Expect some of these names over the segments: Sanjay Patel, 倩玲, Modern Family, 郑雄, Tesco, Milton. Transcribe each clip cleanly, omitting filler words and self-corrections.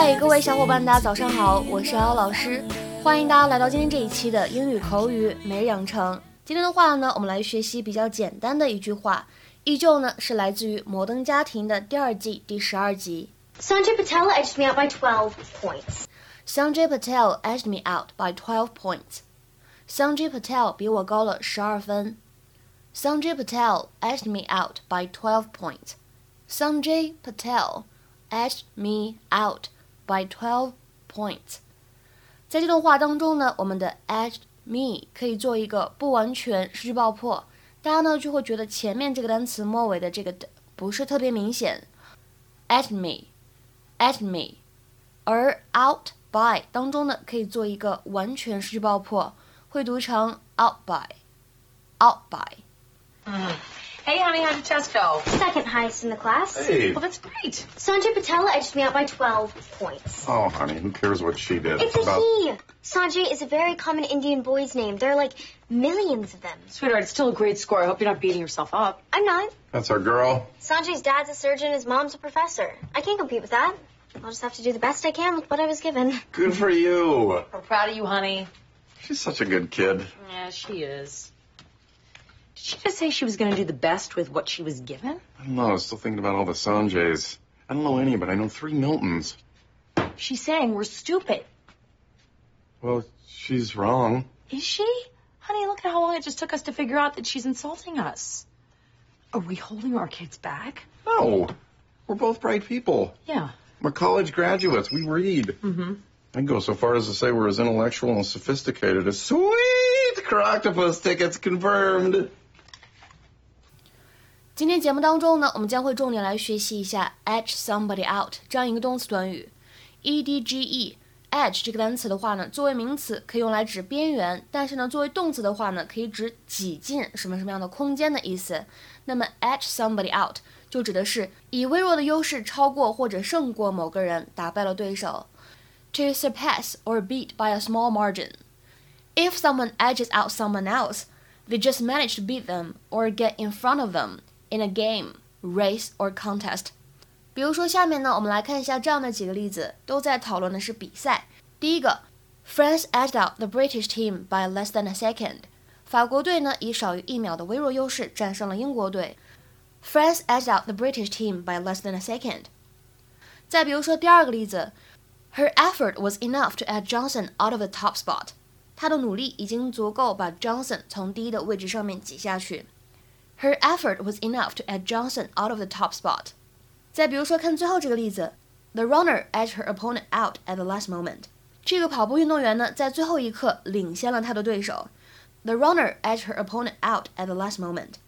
嗨，各位小伙伴，大家早上好，我是姚老师，欢迎大家来到今天这一期的英语口语每日养成。今天的话呢，我们来学习比较简单的一句话，依旧呢是来自于《摩登家庭》的第二季第12集。Sanjay Patel edged me out by 12 points. Sanjay Patel edged me out by 12 points. Sanjay Patel 比我高了12分。Sanjay Patel edged me out by 12 points. Sanjay Patel edged me out by 12 points. 在这段话当中呢，我们的 edged me 可以做一个不完全失去爆破，大家呢就会觉得前面这个单词末尾的这个不是特别明显。edged me， 而 out by 当中呢可以做一个完全失去爆破，会读成 out by。Hey, honey, how did Tesco? Second highest in the class. Hey. Well, that's great. Sanjay Patel edged me out by 12 points. Oh, honey, who cares what she did? It's a he. Sanjay is a very common Indian boy's name. There are, like, millions of them. Sweetheart, it's still a great score. I hope you're not beating yourself up. I'm not. That's our girl. Sanjay's dad's a surgeon, his mom's a professor. I can't compete with that. I'll just have to do the best I can with what I was given. Good for you. We're proud of you, honey. She's such a good kid. Yeah, she is.Did she just say she was going to do the best with what she was given? I don't know. I was still thinking about all the Sanjays. I don't know any, but I know 3 Miltons. She's saying we're stupid. Well, she's wrong. Is she? Honey, look at how long it just took us to figure out that she's insulting us. Are we holding our kids back? No. We're both bright people. Yeah. We're college graduates. We read. Mm-hmm. I'd go so far as to say we're as intellectual and sophisticated as sweet croctopus tickets confirmed.今天节目当中呢，我们将会重点来学习一下 edge somebody out 这样一个动词短语 edge 这个单词的话呢，作为名词可以用来指边缘，但是呢作为动词的话呢，可以指挤进什么样的空间的意思。那么 edge somebody out 就指的是以微弱的优势超过或者胜过某个人，打败了对手。 To surpass or beat by a small margin. If someone edges out someone else, they just manage to beat them or get in front of them.In a game, race, or contest. 比如说下面呢，我们来看一下这样的几个例子，都在讨论的是比赛。第一个 ，France edged out the British team by less than a second. 法国队呢以少于1秒的微弱优势战胜了英国队。France edged out the British team by less than a second. 再比如说第二个例子 ，Her effort was enough to edge Johnson out of the top spot. 她的努力已经足够把 Johnson 从第一的位置上面挤下去。Her effort was enough to edge Johnson out of the top spot. 再比如说看最后这个例子 The runner edged her opponent out at the last moment. 这个跑步运动员呢在最后一刻领先了他的对手。The runner edged her opponent out at the last moment.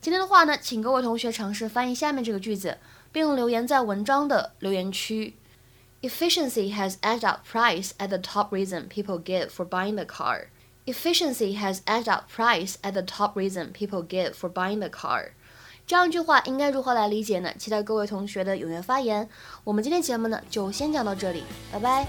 今天的话呢，请各位同学尝试翻译下面这个句子，并留言在文章的留言区。Efficiency has edged out price at the top reason people give for buying the car.Efficiency has edged out price at the top reason people give for buying the car. 这样一句话应该如何来理解呢？期待各位同学的踊跃发言。我们今天节目呢就先讲到这里，拜拜。